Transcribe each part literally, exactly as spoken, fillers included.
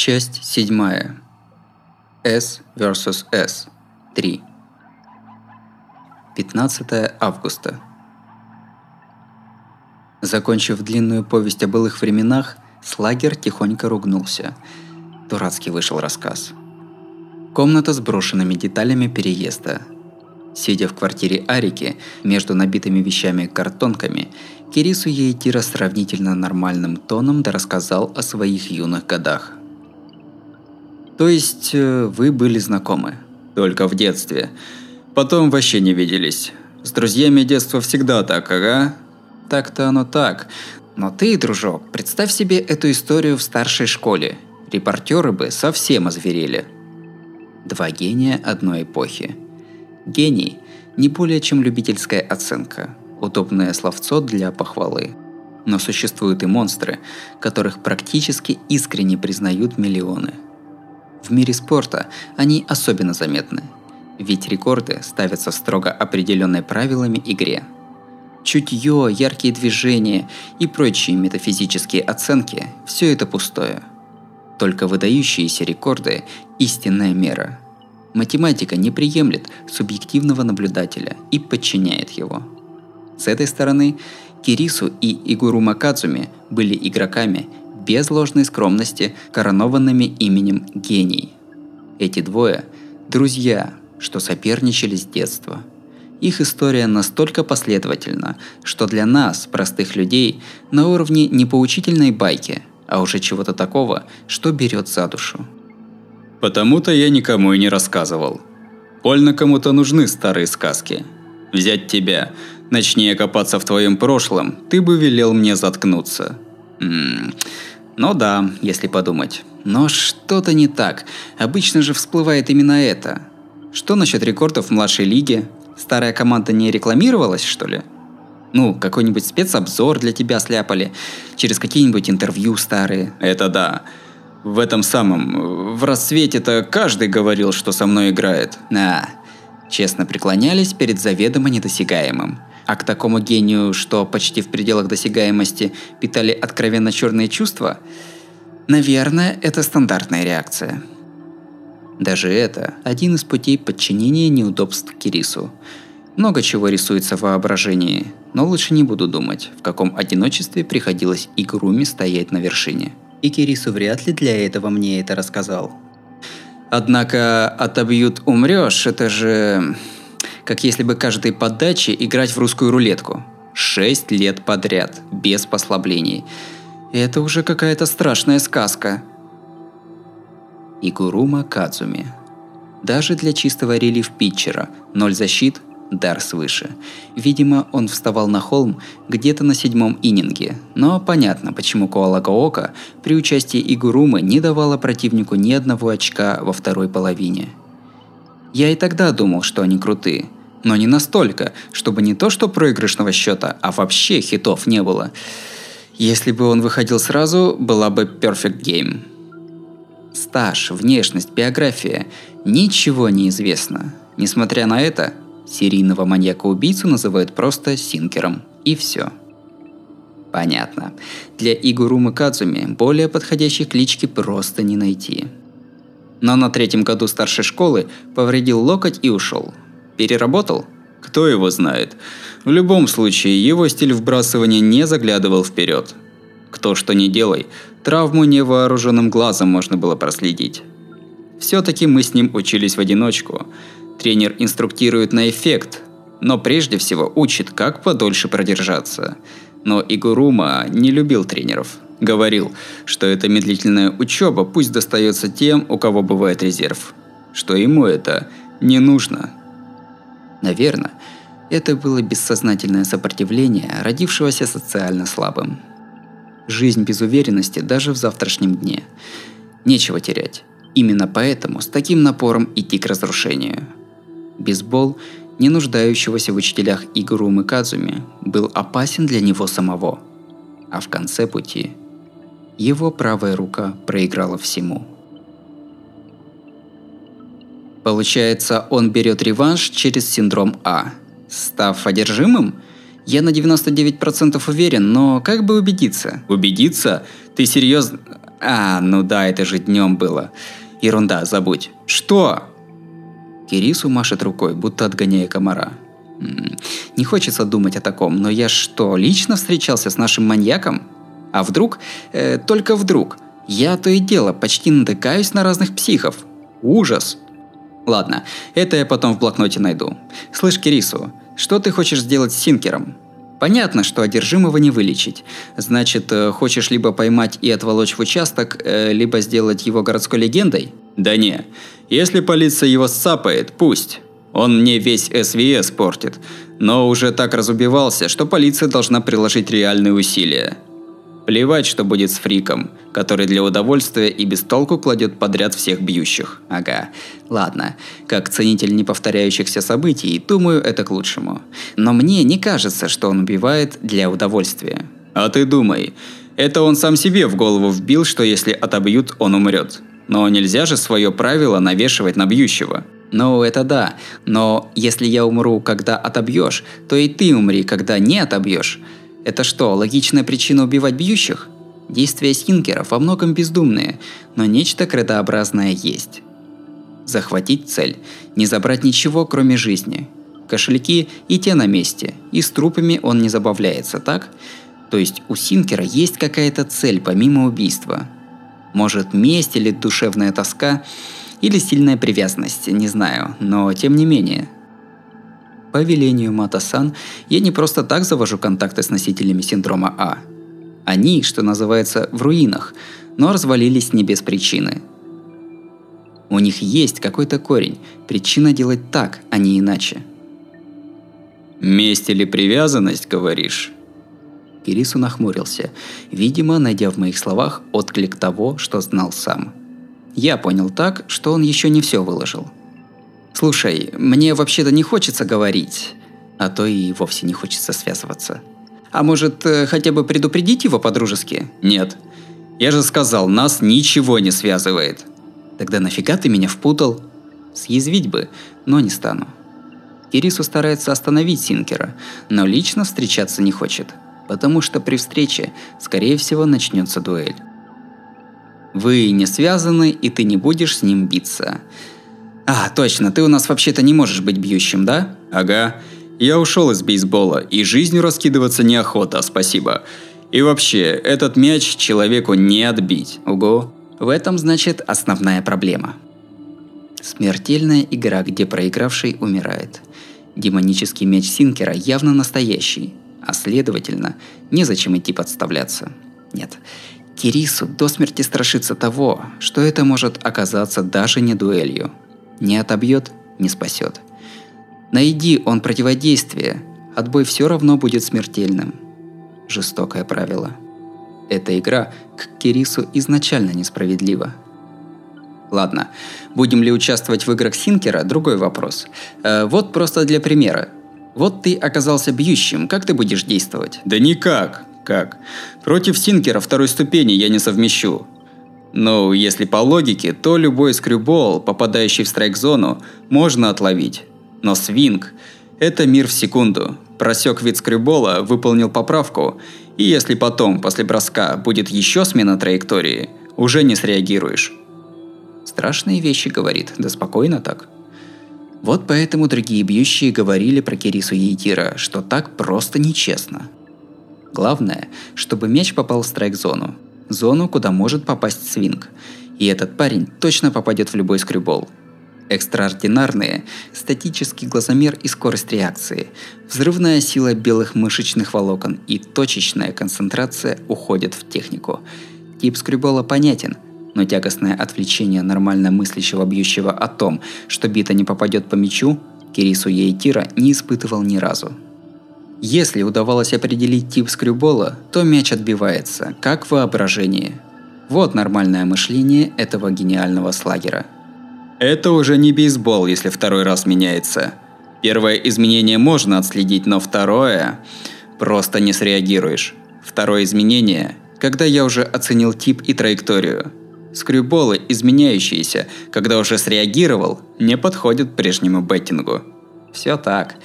Часть седьмая. S versus S. три. пятнадцатое августа. Закончив длинную повесть о былых временах, Слагер тихонько ругнулся. Дурацкий вышел рассказ. Комната с брошенными деталями переезда. Сидя в квартире Арики, между набитыми вещами и картонками, Кирису Эйтиро сравнительно нормальным тоном дорассказал о своих юных годах. То есть вы были знакомы? Только в детстве. Потом вообще не виделись. С друзьями детство всегда так, ага? Так-то оно так. Но ты, дружок, представь себе эту историю в старшей школе. Репортеры бы совсем озверели. Два гения одной эпохи. Гений – не более чем любительская оценка, удобное словцо для похвалы. Но существуют и монстры, которых практически искренне признают миллионы. В мире спорта они особенно заметны, ведь рекорды ставятся строго определенными правилами игре. Чутье, яркие движения и прочие метафизические оценки – все это пустое. Только выдающиеся рекорды – истинная мера. Математика не приемлет субъективного наблюдателя и подчиняет его. С этой стороны Кирису и Игурумы Кадзуми были игроками, без ложной скромности, коронованными именем «Гений». Эти двое – друзья, что соперничали с детства. Их история настолько последовательна, что для нас, простых людей, на уровне не поучительной байки, а уже чего-то такого, что берет за душу. Потому-то я никому и не рассказывал. Больно кому-то нужны старые сказки. Взять тебя, начни я копаться в твоем прошлом, ты бы велел мне заткнуться. Ммм... Ну да, если подумать. Но что-то не так. Обычно же всплывает именно это. Что насчет рекордов младшей лиги? Старая команда не рекламировалась, что ли? Ну, какой-нибудь спецобзор для тебя сляпали. Через какие-нибудь интервью старые. Это да. В этом самом... В расцвете-то каждый говорил, что со мной играет. Да. Честно преклонялись перед заведомо недосягаемым. А к такому гению, что почти в пределах досягаемости питали откровенно черные чувства, наверное, это стандартная реакция. Даже это – один из путей подчинения неудобств Кирису. Много чего рисуется в воображении, но лучше не буду думать, в каком одиночестве приходилось Игуруме стоять на вершине. И Кирису вряд ли для этого мне это рассказал. Однако «отобьют умрешь» – это же... как если бы каждой подаче играть в русскую рулетку. Шесть лет подряд, без послаблений. Это уже какая-то страшная сказка. Игурумы Кадзуми. Даже для чистого релиф-питчера ноль защит, дар свыше. Видимо, он вставал на холм где-то на седьмом ининге. Но понятно, почему Коала Каока при участии Игурумы не давала противнику ни одного очка во второй половине. Я и тогда думал, что они крутые. Но не настолько, чтобы не то что проигрышного счета, а вообще хитов не было. Если бы он выходил сразу, была бы perfect game. Стаж, внешность, биография – ничего не известно. Несмотря на это, серийного маньяка-убийцу называют просто Синкером. И все. Понятно. Для Игурумы Кадзуми более подходящей клички просто не найти. Но на третьем году старшей школы повредил локоть и ушел. Переработал? Кто его знает. В любом случае, его стиль вбрасывания не заглядывал вперед. Кто что ни делай, травму невооруженным глазом можно было проследить. Все-таки мы с ним учились в одиночку. Тренер инструктирует на эффект, но прежде всего учит, как подольше продержаться. Но Игурума не любил тренеров. Говорил, что эта медлительная учеба пусть достается тем, у кого бывает резерв. Что ему это не нужно. Наверное, это было бессознательное сопротивление родившегося социально слабым. Жизнь без уверенности даже в завтрашнем дне. Нечего терять. Именно поэтому с таким напором идти к разрушению. Бейсбол, не нуждающегося в учителях Игурумы Кадзуми, был опасен для него самого. А в конце пути... его правая рука проиграла всему. Получается, он берет реванш через синдром А. Став одержимым? Я на девяносто девять процентов уверен, но как бы убедиться? Убедиться? Ты серьезно? А, ну да, это же днем было. Ерунда, забудь. Что? Кирису машет рукой, будто отгоняя комара. Не хочется думать о таком, но я что, лично встречался с нашим маньяком? А вдруг, э, только вдруг, я то и дело почти натыкаюсь на разных психов. Ужас. Ладно, это я потом в блокноте найду. Слышь, Кирису, что ты хочешь сделать с Синкером? Понятно, что одержимого не вылечить. Значит, хочешь либо поймать и отволочь в участок, либо сделать его городской легендой? Да не. Если полиция его сцапает, пусть. Он мне весь эс ви эс портит. Но уже так разубивался, что полиция должна приложить реальные усилия. Плевать, что будет с фриком, который для удовольствия и без толку кладет подряд всех бьющих. Ага. Ладно, как ценитель неповторяющихся событий, думаю, это к лучшему. Но мне не кажется, что он убивает для удовольствия. А ты думай. Это он сам себе в голову вбил, что если отобьют, он умрет. Но нельзя же свое правило навешивать на бьющего. Ну, это да. Но если я умру, когда отобьешь, то и ты умри, когда не отобьешь. Это что, логичная причина убивать бьющих? Действия Синкеров во многом бездумные, но нечто кредообразное есть. Захватить цель, не забрать ничего, кроме жизни. Кошельки и те на месте, и с трупами он не забавляется, так? То есть у Синкера есть какая-то цель помимо убийства. Может, месть или душевная тоска, или сильная привязанность, не знаю, но тем не менее. По велению Мата-сан, я не просто так завожу контакты с носителями синдрома А. Они, что называется, в руинах, но развалились не без причины. У них есть какой-то корень, причина делать так, а не иначе. «Месть или привязанность, говоришь?» Кирису нахмурился, видимо, найдя в моих словах отклик того, что знал сам. Я понял так, что он еще не все выложил. «Слушай, мне вообще-то не хочется говорить, а то и вовсе не хочется связываться. А может, хотя бы предупредить его по-дружески?» «Нет. Я же сказал, нас ничего не связывает». «Тогда нафига ты меня впутал?» Съязвить бы, но не стану. Кирису старается остановить Синкера, но лично встречаться не хочет, потому что при встрече, скорее всего, начнется дуэль. «Вы не связаны, и ты не будешь с ним биться». «А, точно, ты у нас вообще-то не можешь быть бьющим, да?» «Ага. Я ушел из бейсбола, и жизнью раскидываться неохота, спасибо. И вообще, этот мяч человеку не отбить». «Ого». В этом, значит, основная проблема. Смертельная игра, где проигравший умирает. Демонический мяч Синкера явно настоящий, а следовательно, незачем идти подставляться. Нет. Кирису до смерти страшится того, что это может оказаться даже не дуэлью. Не отобьет, не спасет. Найди он противодействие, отбой все равно будет смертельным. Жестокое правило. Эта игра к Кирису изначально несправедлива. Ладно, будем ли участвовать в играх Синкера – другой вопрос. Э, вот просто для примера. Вот ты оказался бьющим, как ты будешь действовать? Да никак. Как? Против Синкера второй ступени я не совмещу. Ну, если по логике, то любой скрюбол, попадающий в страйк-зону, можно отловить. Но свинг – это мир в секунду. Просек вид скрюбола, выполнил поправку, и если потом, после броска, будет еще смена траектории, уже не среагируешь. Страшные вещи говорит, да спокойно так. Вот поэтому другие бьющие говорили про Кирису Эйтиро, что так просто нечестно. Главное, чтобы мяч попал в страйк-зону. Зону, куда может попасть свинг. И этот парень точно попадет в любой скрюбол. Экстраординарные, статический глазомер и скорость реакции, взрывная сила белых мышечных волокон и точечная концентрация уходят в технику. Тип скрюбола понятен, но тягостное отвлечение нормально мыслящего бьющего о том, что бита не попадет по мячу, Кирису Эйтиро не испытывал ни разу. Если удавалось определить тип скрюбола, то мяч отбивается, как в воображении. Вот нормальное мышление этого гениального слагера. Это уже не бейсбол, если второй раз меняется. Первое изменение можно отследить, но второе... Просто не среагируешь. Второе изменение, когда я уже оценил тип и траекторию. Скрюболы, изменяющиеся, когда уже среагировал, не подходят прежнему беттингу. Все так.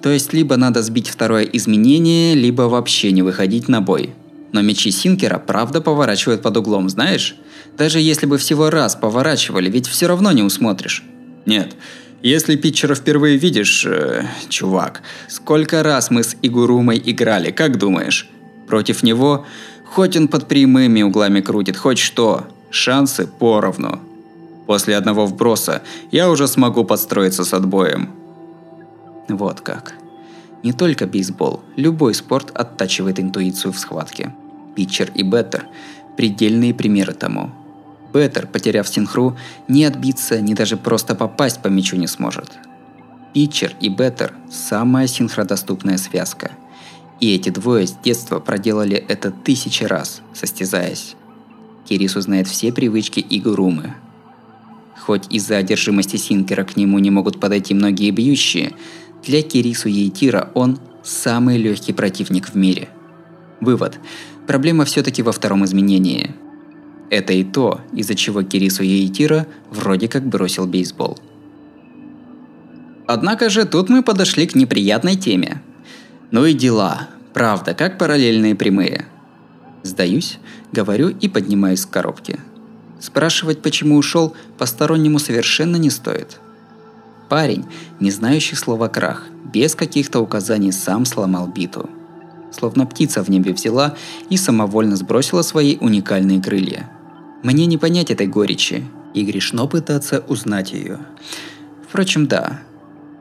То есть либо надо сбить второе изменение, либо вообще не выходить на бой. Но мечи Синкера правда поворачивают под углом, знаешь? Даже если бы всего раз поворачивали, ведь все равно не усмотришь. Нет. Если питчера впервые видишь, э, чувак, сколько раз мы с Игурумой играли, как думаешь? Против него, хоть он под прямыми углами крутит, хоть что, шансы поровну. После одного вброса я уже смогу подстроиться с отбоем. Вот как. Не только бейсбол, любой спорт оттачивает интуицию в схватке. Питчер и беттер – предельные примеры тому. Беттер, потеряв синхру, ни отбиться, ни даже просто попасть по мячу не сможет. Питчер и беттер – самая синхродоступная связка. И эти двое с детства проделали это тысячи раз, состязаясь. Кирису знает все привычки Игурумы. Хоть из-за одержимости Синкера к нему не могут подойти многие бьющие, для Кирису Эйтиро он самый легкий противник в мире. Вывод. Проблема все-таки во втором изменении. Это и то, из-за чего Кирису Эйтиро вроде как бросил бейсбол. Однако же тут мы подошли к неприятной теме. Ну и дела. Правда, как параллельные прямые. Сдаюсь, говорю и поднимаюсь с коробки. Спрашивать, почему ушел, постороннему совершенно не стоит. Парень, не знающий слова «крах», без каких-то указаний сам сломал биту. Словно птица в небе взяла и самовольно сбросила свои уникальные крылья. Мне не понять этой горечи, и грешно пытаться узнать ее. Впрочем, да.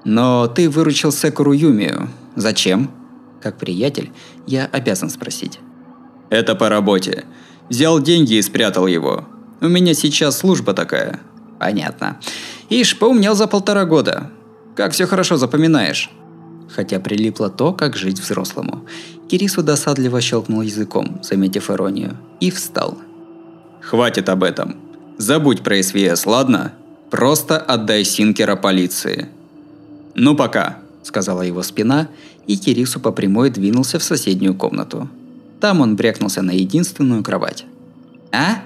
Но ты выручил Секуру Юмию. Зачем? Как приятель, я обязан спросить. Это по работе. Взял деньги и спрятал его. У меня сейчас служба такая. Понятно. Ишь, поумнел за полтора года. Как все хорошо запоминаешь. Хотя прилипло то, как жить взрослому. Кирису досадливо щелкнул языком, заметив иронию, и встал. Хватит об этом. Забудь про СВС, ладно? Просто отдай Синкера полиции. Ну пока, сказала его спина, и Кирису по прямой двинулся в соседнюю комнату. Там он брякнулся на единственную кровать. А?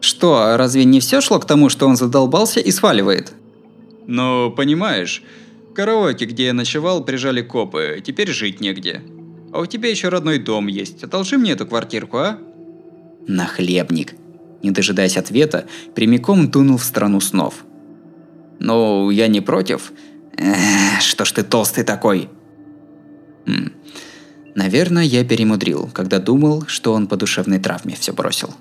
Что, разве не все шло к тому, что он задолбался и сваливает? Ну, понимаешь, караоке, где я ночевал, прижали копы, теперь жить негде. А у тебя еще родной дом есть, одолжи мне эту квартирку, а? Нахлебник. Не дожидаясь ответа, прямиком дунул в страну снов. Ну, я не против. Эх, что ж ты толстый такой? Хм. Наверное, я перемудрил, когда думал, что он по душевной травме все бросил.